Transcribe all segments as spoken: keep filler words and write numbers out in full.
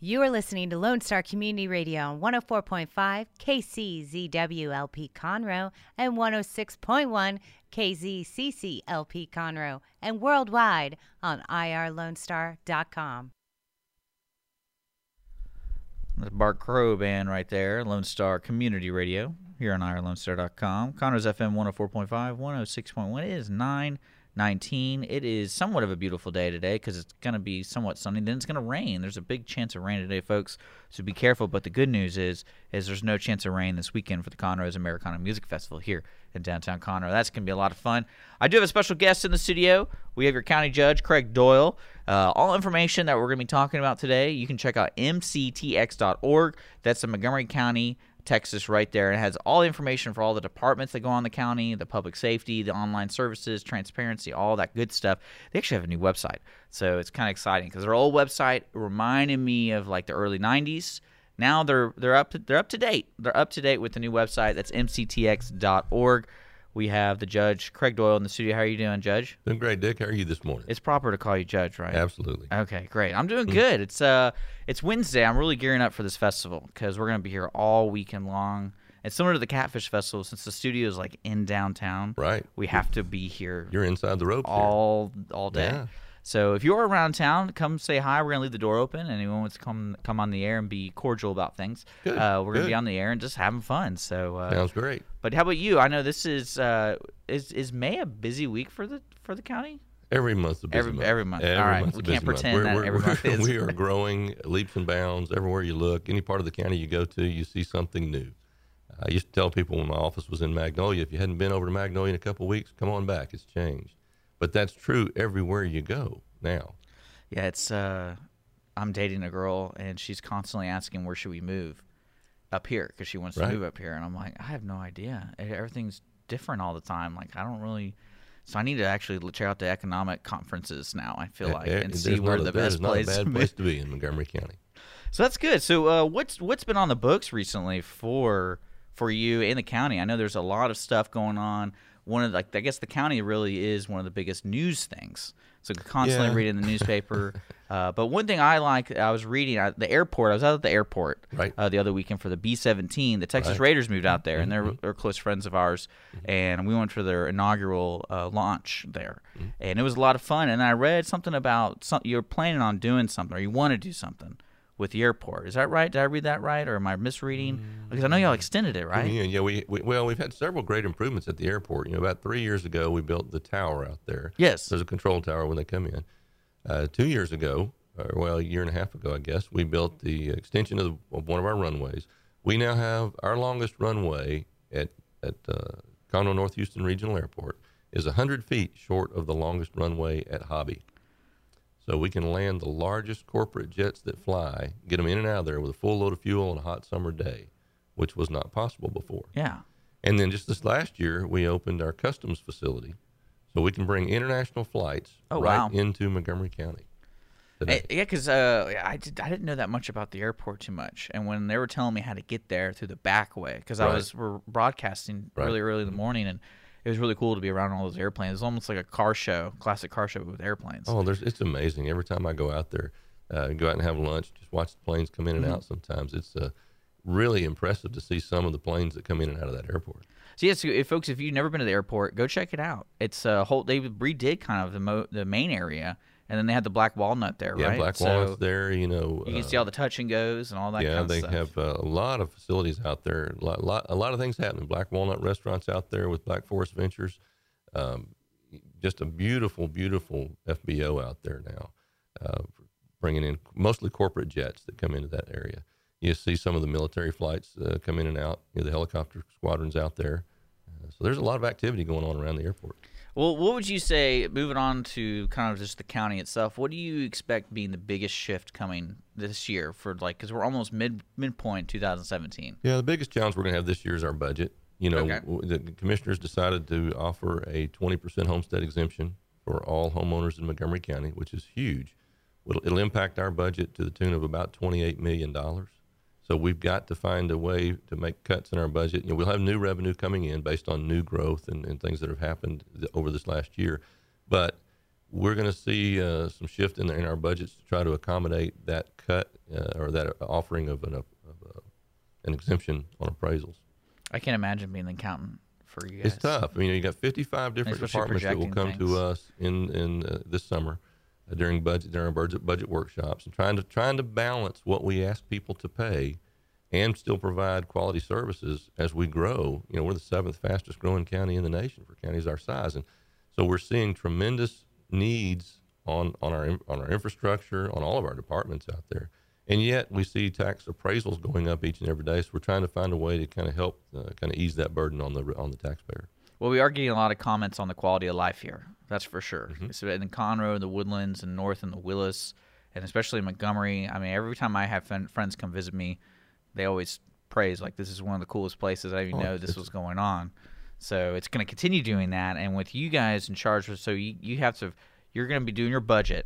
You are listening to Lone Star Community Radio on one oh four point five K C Z W L P Conroe and one oh six point one K Z C C L P Conroe, and worldwide on I R Lone Star dot com. The Bart Crow Band right there, Lone Star Community Radio, here on I R Lone Star dot com. Conroe's F M one oh four point five, one oh six point one. It is nine nineteen. It is somewhat of a beautiful day today because it's going to be somewhat sunny. Then it's going to rain. There's a big chance of rain today, folks, so be careful. But the good news is is there's no chance of rain this weekend for the Conroe's Americana Music Festival here in downtown Conroe. That's going to be a lot of fun. I do have a special guest in the studio. We have your county judge, Craig Doyle. Uh, all information that we're going to be talking about today, you can check out m c t x dot org. That's the Montgomery County, Texas, right there. It has all the information for all the departments that go on the county, the public safety, the online services, transparency, all that good stuff. They actually have a new website, so it's kind of exciting because their old website reminded me of like the early nineties. Now they're they're up to, they're up to date. They're up to date with the new website. That's m c t x dot org. We have the judge, Craig Doyle, in the studio. How are you doing, Judge? Doing great, Dick. How are you this morning? It's proper to call you Judge, right? Absolutely. Okay, great. I'm doing good. It's uh, it's Wednesday. I'm really gearing up for this festival because we're going to be here all weekend long. It's similar to the Catfish Festival. Since the studio is like in downtown, right? We have to be here. You're inside the ropes all here. all day. Yeah. So if you're around town, come say hi. We're going to leave the door open. Anyone wants to come come on the air and be cordial about things, good, uh, we're going to be on the air and just having fun. So uh, sounds great. But how about you? I know this is uh, is is May a busy week for the for the county? Every month's a busy every, month. Every month. Every All right. Month's we can't pretend we're, that we're, every we're, month is. We are growing leaps and bounds everywhere you look. Any part of the county you go to, you see something new. I used to tell people when my office was in Magnolia, if you hadn't been over to Magnolia in a couple of weeks, come on back. It's changed. But that's true everywhere you go now. Yeah, it's uh, I'm dating a girl, and she's constantly asking where should we move up here because she wants right. to move up here. And I'm like, I have no idea. Everything's different all the time. Like, I don't really – so I need to actually check out the economic conferences now, I feel like, and there's see where the a, best place is. Not a bad place to be in Montgomery County. So that's good. So uh, what's what's been on the books recently for for you in the county? I know there's a lot of stuff going on. One of the, like I guess the county really is one of the biggest news things. So constantly yeah. reading the newspaper. uh, but one thing I like, I was reading I, the airport. I was out at the airport right. uh, the other weekend for the B seventeen. The Texas right. Raiders moved out there, mm-hmm. and they're, they're close friends of ours. Mm-hmm. And we went for their inaugural uh, launch there, mm-hmm. and it was a lot of fun. And I read something about some, you're planning on doing something, or you want to do something with the airport. Is that right? Did I read that right, or am I misreading? Because I know y'all extended it, right? Yeah, yeah we, we well, we've had several great improvements at the airport. You know, about three years ago, we built the tower out there. Yes. There's a control tower when they come in. Uh, two years ago, or well, a year and a half ago, I guess, we built the extension of, the, of one of our runways. We now have our longest runway at, at uh, Conroe North Houston Regional Airport is one hundred feet short of the longest runway at Hobby. So we can land the largest corporate jets that fly, get them in and out of there with a full load of fuel on a hot summer day, which was not possible before. Yeah. And then just this last year, we opened our customs facility so we can bring international flights oh, right wow. into Montgomery County. Today. Yeah, because uh, I, did, I didn't know that much about the airport too much. And when they were telling me how to get there through the back way, because right. I was we're broadcasting right. really early in the morning, and it was really cool to be around all those airplanes. It's almost like a car show, classic car show with airplanes. Oh, there's, it's amazing. Every time I go out there, uh, go out and have lunch, just watch the planes come in and mm-hmm. out sometimes. It's uh, really impressive to see some of the planes that come in and out of that airport. So, yes, yeah, so folks, if you've never been to the airport, go check it out. It's a whole, they redid kind of the, mo, the main area, and then they had the Black Walnut there, yeah, right? Yeah, Black so Walnut's there, you know. You can uh, see all the touch and goes and all that yeah, kind of stuff. Yeah, they have uh, a lot of facilities out there, a lot, lot, a lot of things happening. Black Walnut restaurants out there with Black Forest Ventures. Um, just a beautiful, beautiful F B O out there now, uh, bringing in mostly corporate jets that come into that area. You see some of the military flights uh, come in and out, you know, the helicopter squadrons out there. Uh, so there's a lot of activity going on around the airport. Well, what would you say, moving on to kind of just the county itself, what do you expect being the biggest shift coming this year for, like, because we're almost mid midpoint two thousand seventeen? Yeah, the biggest challenge we're going to have this year is our budget. You know, okay. the commissioners decided to offer a twenty percent homestead exemption for all homeowners in Montgomery County, which is huge. It'll, it'll impact our budget to the tune of about twenty-eight million dollars. So we've got to find a way to make cuts in our budget. You know, we'll have new revenue coming in based on new growth and, and things that have happened th- over this last year. But we're going to see uh, some shift in, the, in our budgets to try to accommodate that cut uh, or that offering of an, of a, an exemption on appraisals. I can't imagine being an accountant for you guys. It's tough. I mean, you got fifty-five different departments that will come things. to us in in uh, this summer uh, during budget during our budget budget workshops, and trying to trying to balance what we ask people to pay and still provide quality services as we grow. You know, we're the seventh fastest growing county in the nation for counties our size, and so we're seeing tremendous needs on on our on our infrastructure, on all of our departments out there, and yet we see tax appraisals going up each and every day. So we're trying to find a way to kind of help, uh, kind of ease that burden on the on the taxpayer. Well, we are getting a lot of comments on the quality of life here. That's for sure. Mm-hmm. So in Conroe, the Woodlands, and North, and the Willis, and especially Montgomery. I mean, every time I have friends come visit me, they always praise like this is one of the coolest places. I didn't even know this was going on. So it's going to continue doing that, and with you guys in charge, so you, you have to, you're going to be doing your budget,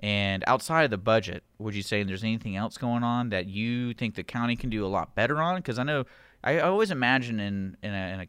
and outside of the budget, would you say there's anything else going on that you think the county can do a lot better on? Because I know, I always imagine in in a, in a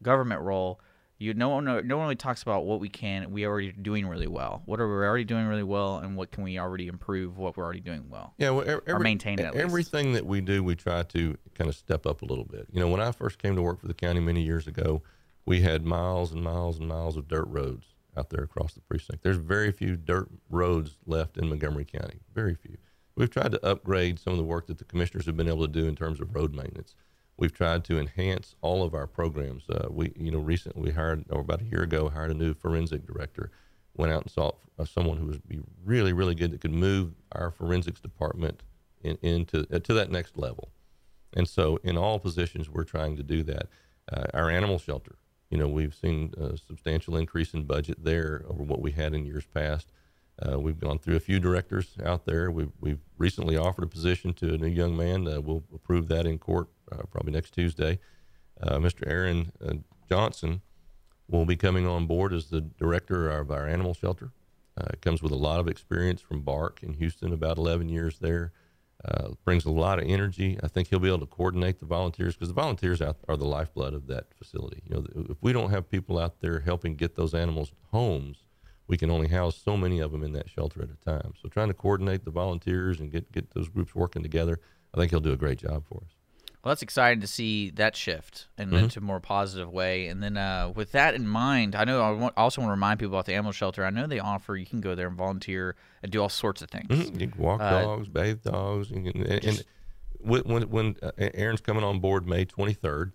government role, you no one no one really talks about what we can, we already doing really well. What are we already doing really well, and what can we already improve? What we're already doing well, yeah, well, every, or maintain at least. Everything that we do, we try to kind of step up a little bit. You know, when I first came to work for the county many years ago, we had miles and miles and miles of dirt roads out there across the precinct. There's very few dirt roads left in Montgomery County. Very few. We've tried to upgrade some of the work that the commissioners have been able to do in terms of road maintenance. We've tried to enhance all of our programs. Uh, we, you know, recently we hired, or about a year ago, hired a new forensic director, went out and sought uh, someone who would be really, really good that could move our forensics department in, into uh, to that next level. And so in all positions, we're trying to do that. Uh, our animal shelter, you know, we've seen a substantial increase in budget there over what we had in years past. Uh, we've gone through a few directors out there. We've, we've recently offered a position to a new young man. Uh, we'll approve that in court uh, probably next Tuesday. Uh, Mister Aaron uh, Johnson will be coming on board as the director of our animal shelter. Uh, comes with a lot of experience from BARC in Houston, about eleven years there. Uh, brings a lot of energy. I think he'll be able to coordinate the volunteers, because the volunteers out are the lifeblood of that facility. You know, if we don't have people out there helping get those animals homes, we can only house so many of them in that shelter at a time. So trying to coordinate the volunteers and get, get those groups working together, I think he'll do a great job for us. Well, that's exciting to see that shift and mm-hmm. into a more positive way. And then uh, with that in mind, I know I want, also want to remind people about the animal shelter. I know they offer, you can go there and volunteer and do all sorts of things. Mm-hmm. You can walk uh, dogs, bathe dogs. And, and, just, and when, when uh, Aaron's coming on board May twenty-third,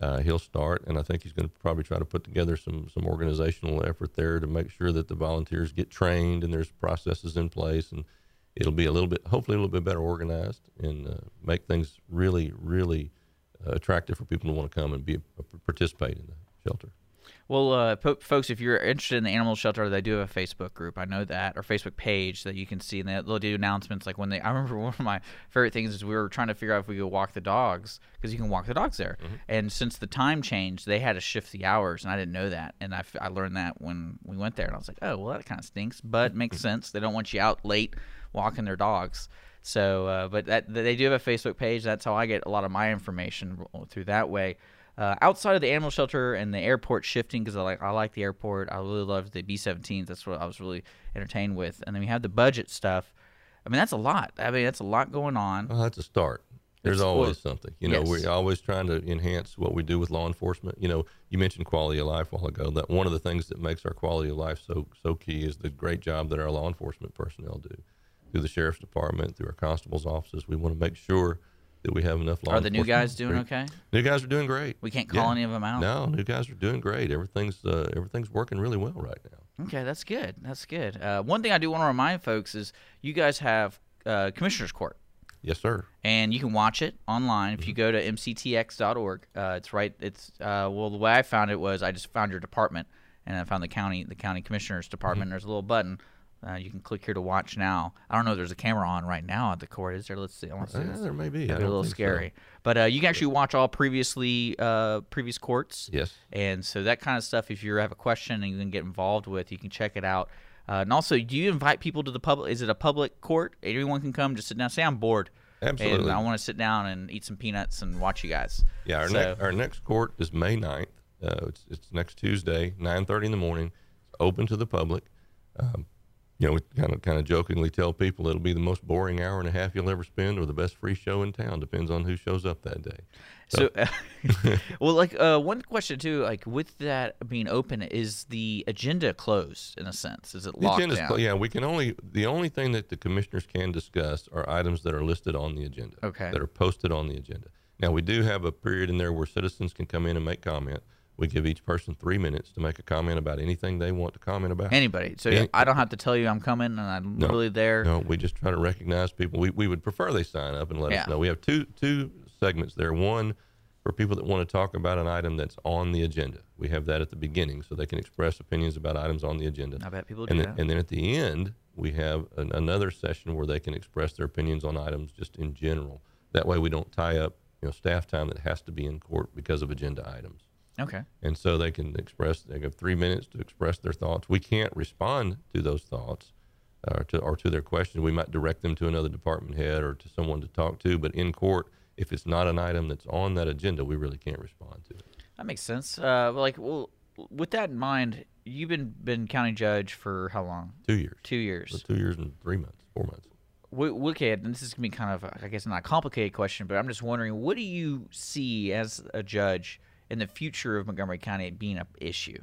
Uh, he'll start, and I think he's going to probably try to put together some some organizational effort there to make sure that the volunteers get trained and there's processes in place, and it'll be a little bit, hopefully a little bit better organized, and uh, make things really, really uh, attractive for people to want to come and be uh, participate in the shelter. Well, uh, po- folks, if you're interested in the animal shelter, they do have a Facebook group. I know that, or Facebook page that you can see, and they'll do announcements like when they. I remember one of my favorite things is we were trying to figure out if we could walk the dogs, because you can walk the dogs there. Mm-hmm. And since the time changed, they had to shift the hours, and I didn't know that. And I, f- I learned that when we went there, and I was like, oh, well, that kind of stinks, but makes sense. They don't want you out late walking their dogs. So, uh, but that, they do have a Facebook page. That's how I get a lot of my information through that way. Uh, outside of the animal shelter and the airport shifting, because I like I like the airport. I really loved the B seventeens. That's what I was really entertained with. And then we have the budget stuff. I mean, that's a lot. I mean, that's a lot going on. Well, that's a start. There's it's, always well, something. You know, yes. We're always trying to enhance what we do with law enforcement. You know, you mentioned quality of life a while ago. That one of the things that makes our quality of life so so key is the great job that our law enforcement personnel do through the sheriff's department, through our constable's offices. We want to make sure that we have enough law enforcement. Are the new guys doing okay? New guys are doing great. We can't call yeah. any of them out? No, new guys are doing great. Everything's uh, everything's working really well right now. Okay, that's good. That's good. Uh, one thing I do want to remind folks is you guys have uh, Commissioner's Court. Yes, sir. And you can watch it online if mm-hmm. you go to m c t x dot org. Uh, it's right. It's uh, well, the way I found it was I just found your department, and I found the county, the county commissioner's department. Mm-hmm. There's a little button. Uh, you can click here to watch now. I don't know if there's a camera on right now at the court. Is there? Let's see. I want to see uh, there may be. That'd be a little scary. So. But uh, you can actually watch all previously uh, previous courts. Yes. And so that kind of stuff, if you have a question and you can get involved with, you can check it out. Uh, and also, do you invite people to the public? Is it a public court? Everyone can come just sit down. Say I'm bored. Absolutely. And I want to sit down and eat some peanuts and watch you guys. Yeah, our, so, next, our next court is May ninth. Uh, it's, it's next Tuesday, nine thirty in the morning. It's open to the public. Um, you know, we kind of kind of jokingly tell people it'll be the most boring hour and a half you'll ever spend, or the best free show in town. Depends on who shows up that day. So, so uh, well, like uh, one question too, like with that being open, is the agenda closed in a sense? Is it locked down? Yeah, we can only the only thing that the commissioners can discuss are items that are listed on the agenda. Okay. That are posted on the agenda. Now, we do have a period in there where citizens can come in and make comment. We give each person three minutes to make a comment about anything they want to comment about. Anybody. So Any, I don't have to tell you I'm coming and I'm no, really there. No, we just try to recognize people. We, we would prefer they sign up and let yeah. us know. We have two two segments there. One for people that want to talk about an item that's on the agenda. We have that at the beginning so they can express opinions about items on the agenda. I bet people do and then, that. And then at the end, we have an, another session where they can express their opinions on items just in general. That way we don't tie up you know, staff time that has to be in court because of agenda items. Okay. And so they can express, they have three minutes to express their thoughts. We can't respond to those thoughts uh, to, or to their questions. We might direct them to another department head or to someone to talk to, but in court, if it's not an item that's on that agenda, we really can't respond to it. That makes sense. Uh, like, well, with that in mind, you've been, been county judge for how long? Two years. Two years. So two years and three months, four months. Wicked, and this is going to be kind of, I guess, not a complicated question, but I'm just wondering, what do you see as a judge in the future of Montgomery County being an issue?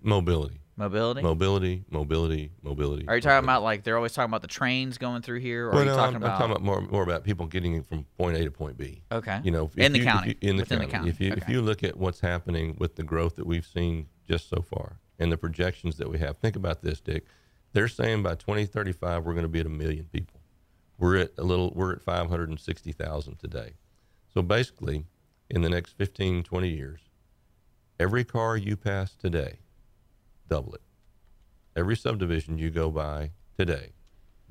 Mobility. Mobility? Mobility, mobility, mobility. Are you talking mobility. about, like, they're always talking about the trains going through here? Or well, are you no, talking I'm, about... I'm talking about more, more about people getting from point A to point B. Okay. You know, in the you, county. You, in the county. the county. If you, okay. if you look at what's happening with the growth that we've seen just so far and the projections that we have, think about this, Dick. They're saying by twenty thirty-five we're going to be at a million people. We're at a little, we're at five hundred sixty thousand today. So basically, in the next fifteen, twenty years, every car you pass today, double it. Every subdivision you go by today,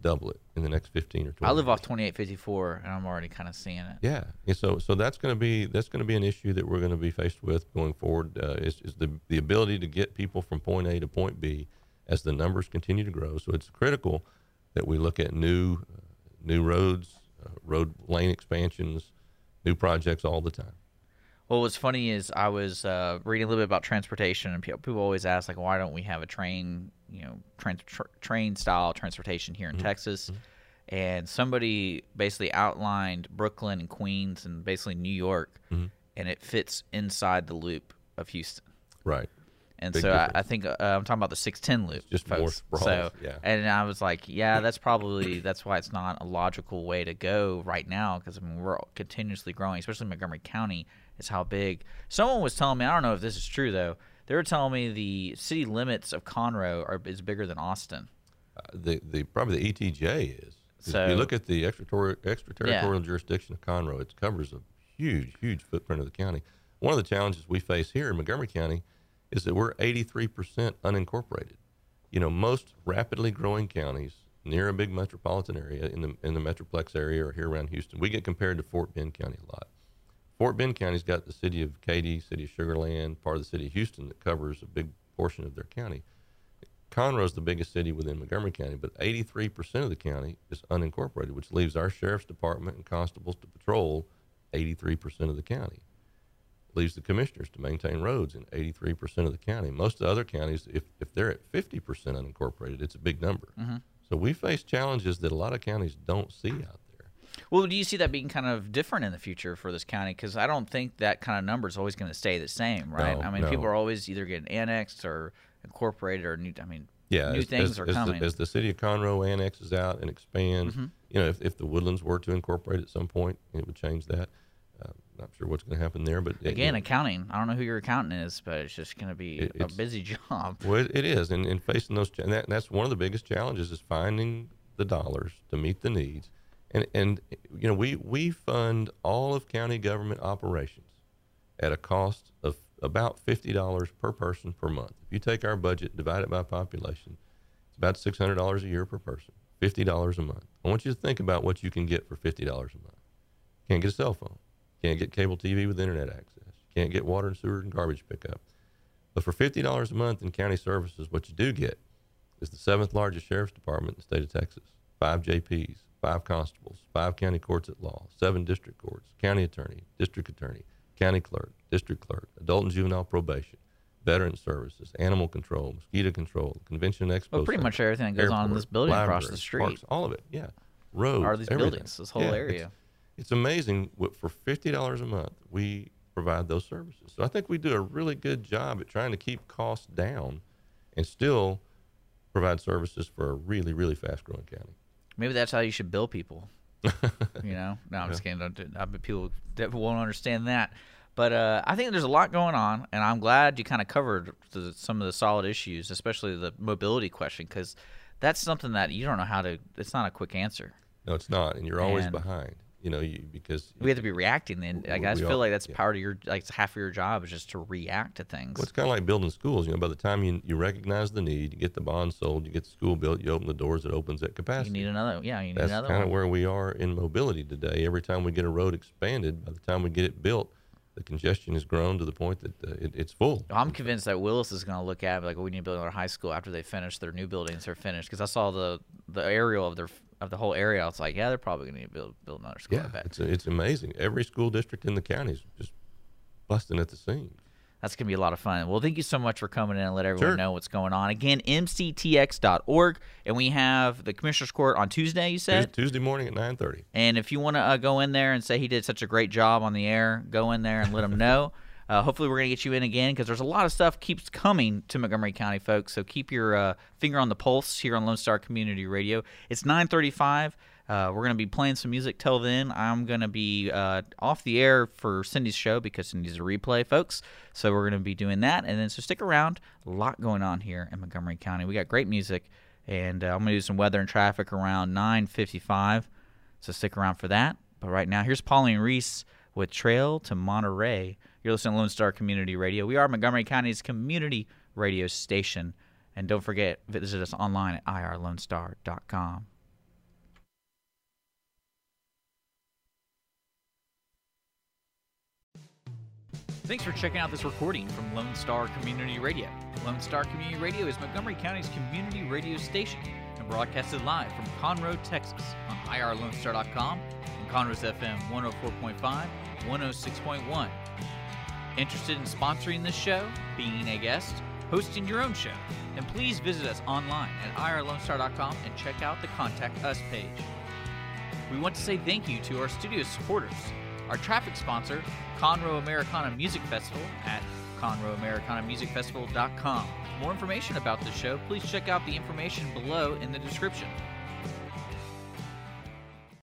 double it in the next fifteen or twenty. I live years. Off twenty-eight fifty-four, and I'm already kind of seeing it. Yeah, and so so that's going to be that's going to be an issue that we're going to be faced with going forward. Uh, is is the the ability to get people from point A to point B as the numbers continue to grow. So it's critical that we look at new. Uh, New roads, uh, road lane expansions, new projects all the time. Well, what's funny is I was uh, reading a little bit about transportation, and people always ask, like, why don't we have a train, you know, trans tra train-style transportation here in mm-hmm. Texas? Mm-hmm. And somebody basically outlined Brooklyn and Queens and basically New York, mm-hmm. and it fits inside the loop of Houston. Right. And Big so I, I think uh, I'm talking about the six ten loop. It's just folks. more sprawls, so, yeah. And I was like, yeah, that's probably, that's why it's not a logical way to go right now, because I mean, we're continuously growing, especially Montgomery County is how big. Someone was telling me, I don't know if this is true though, they were telling me the city limits of Conroe are, is bigger than Austin. Uh, the, the Probably the E T J is. So, if you look at the extraterritorial, extraterritorial yeah. jurisdiction of Conroe, it covers a huge, huge footprint of the county. One of the challenges we face here in Montgomery County is that we're eighty-three percent unincorporated. You know, most rapidly growing counties near a big metropolitan area in the in the Metroplex area or here around Houston, we get compared to Fort Bend County a lot. Fort Bend County's got the city of Katy, city of Sugar Land, part of the city of Houston that covers a big portion of their county. Conroe's the biggest city within Montgomery County, but eighty-three percent of the county is unincorporated, which leaves our sheriff's department and constables to patrol eighty-three percent of the county. Leaves the commissioners to maintain roads in eighty-three percent of the county. Most of the other counties, if, if they're at fifty percent unincorporated, it's a big number. Mm-hmm. So we face challenges that a lot of counties don't see out there. Well, do you see that being kind of different in the future for this county? Because I don't think that kind of number is always going to stay the same, right? No, I mean, no. people are always either getting annexed or incorporated or new, I mean, yeah, new as, things as, are as coming. The, as the city of Conroe annexes out and expands, mm-hmm. you know, if, if the Woodlands were to incorporate at some point, it would change that. Uh, not sure what's going to happen there, but again, it, it, accounting. I don't know who your accountant is, but it's just going to be it, a busy job. Well, it, it is, and, and facing those, and that, and that's one of the biggest challenges is finding the dollars to meet the needs, and and you know we we fund all of county government operations at a cost of about fifty dollars per person per month. If you take our budget, divide it by population, it's about six hundred dollars a year per person, fifty dollars a month. I want you to think about what you can get for fifty dollars a month. You can't get a cell phone. Can't get cable T V with internet access. Can't get water and sewer and garbage pickup. But for fifty dollars a month in county services, what you do get is the seventh largest sheriff's department in the state of Texas, five J Ps, five constables, five county courts at law, seven district courts, county attorney, district attorney, county clerk, district clerk, adult and juvenile probation, veteran services, animal control, mosquito control, convention expo. Well, pretty center, much everything that goes airport, on in this building across the street. Parks, all of it, yeah. Roads, Are these everything. buildings, this whole yeah, area. It's, it's amazing what, for fifty dollars a month, we provide those services. So I think we do a really good job at trying to keep costs down and still provide services for a really, really fast-growing county. Maybe that's how you should bill people. You know? No, I'm yeah. just kidding. Don't do, I bet people won't understand that. But uh, I think there's a lot going on, and I'm glad you kind of covered the, some of the solid issues, especially the mobility question, because that's something that you don't know how to – it's not a quick answer. No, it's not, and you're always and behind, you know, you, because – we have to be reacting. And I guys feel all, like that's yeah. part of your – like half of your job is just to react to things. Well, it's kind of like building schools. You know, by the time you, you recognize the need, you get the bond sold, you get the school built, you open the doors, it opens at capacity. You need another – yeah, you need that's another That's kind of where we are in mobility today. Every time we get a road expanded, by the time we get it built, the congestion has grown to the point that uh, it, it's full. I'm convinced that Willis is going to look at it like, well, we need to build another high school after they finish their new buildings are finished. Because I saw the the aerial of their of the whole area. It's like, yeah, they're probably going to need to build build another school. Yeah, it's it's amazing. Every school district in the county is just busting at the seams. That's going to be a lot of fun. Well, thank you so much for coming in and let everyone sure. know what's going on. Again, m c t x dot org, and we have the Commissioner's Court on Tuesday, you said? Tuesday morning at nine thirty. And if you want to uh, go in there and say he did such a great job on the air, go in there and let him know. Uh, hopefully we're going to get you in again because there's a lot of stuff keeps coming to Montgomery County, folks, so keep your uh, finger on the pulse here on Lone Star Community Radio. It's nine thirty-five. Uh, we're going to be playing some music till then. I'm going to be uh, off the air for Cindy's show because Cindy's a replay, folks. So we're going to be doing that. And then so stick around. A lot going on here in Montgomery County. We got great music. And uh, I'm going to do some weather and traffic around nine fifty-five. So stick around for that. But right now, here's Pauline Reese with Trail to Monterey. You're listening to Lone Star Community Radio. We are Montgomery County's community radio station. And don't forget, visit us online at I R Lone Star dot com. Thanks for checking out this recording from Lone Star Community Radio. Lone Star Community Radio is Montgomery County's community radio station and broadcasted live from Conroe, Texas on I R Lone Star dot com and Conroe's F M one oh four point five, one oh six point one. Interested in sponsoring this show, being a guest, hosting your own show? Then please visit us online at I R Lone Star dot com and check out the Contact Us page. We want to say thank you to our studio supporters. Our traffic sponsor, Conroe Americana Music Festival at Conroe Americana Music Festival dot com. For more information about this show, please check out the information below in the description.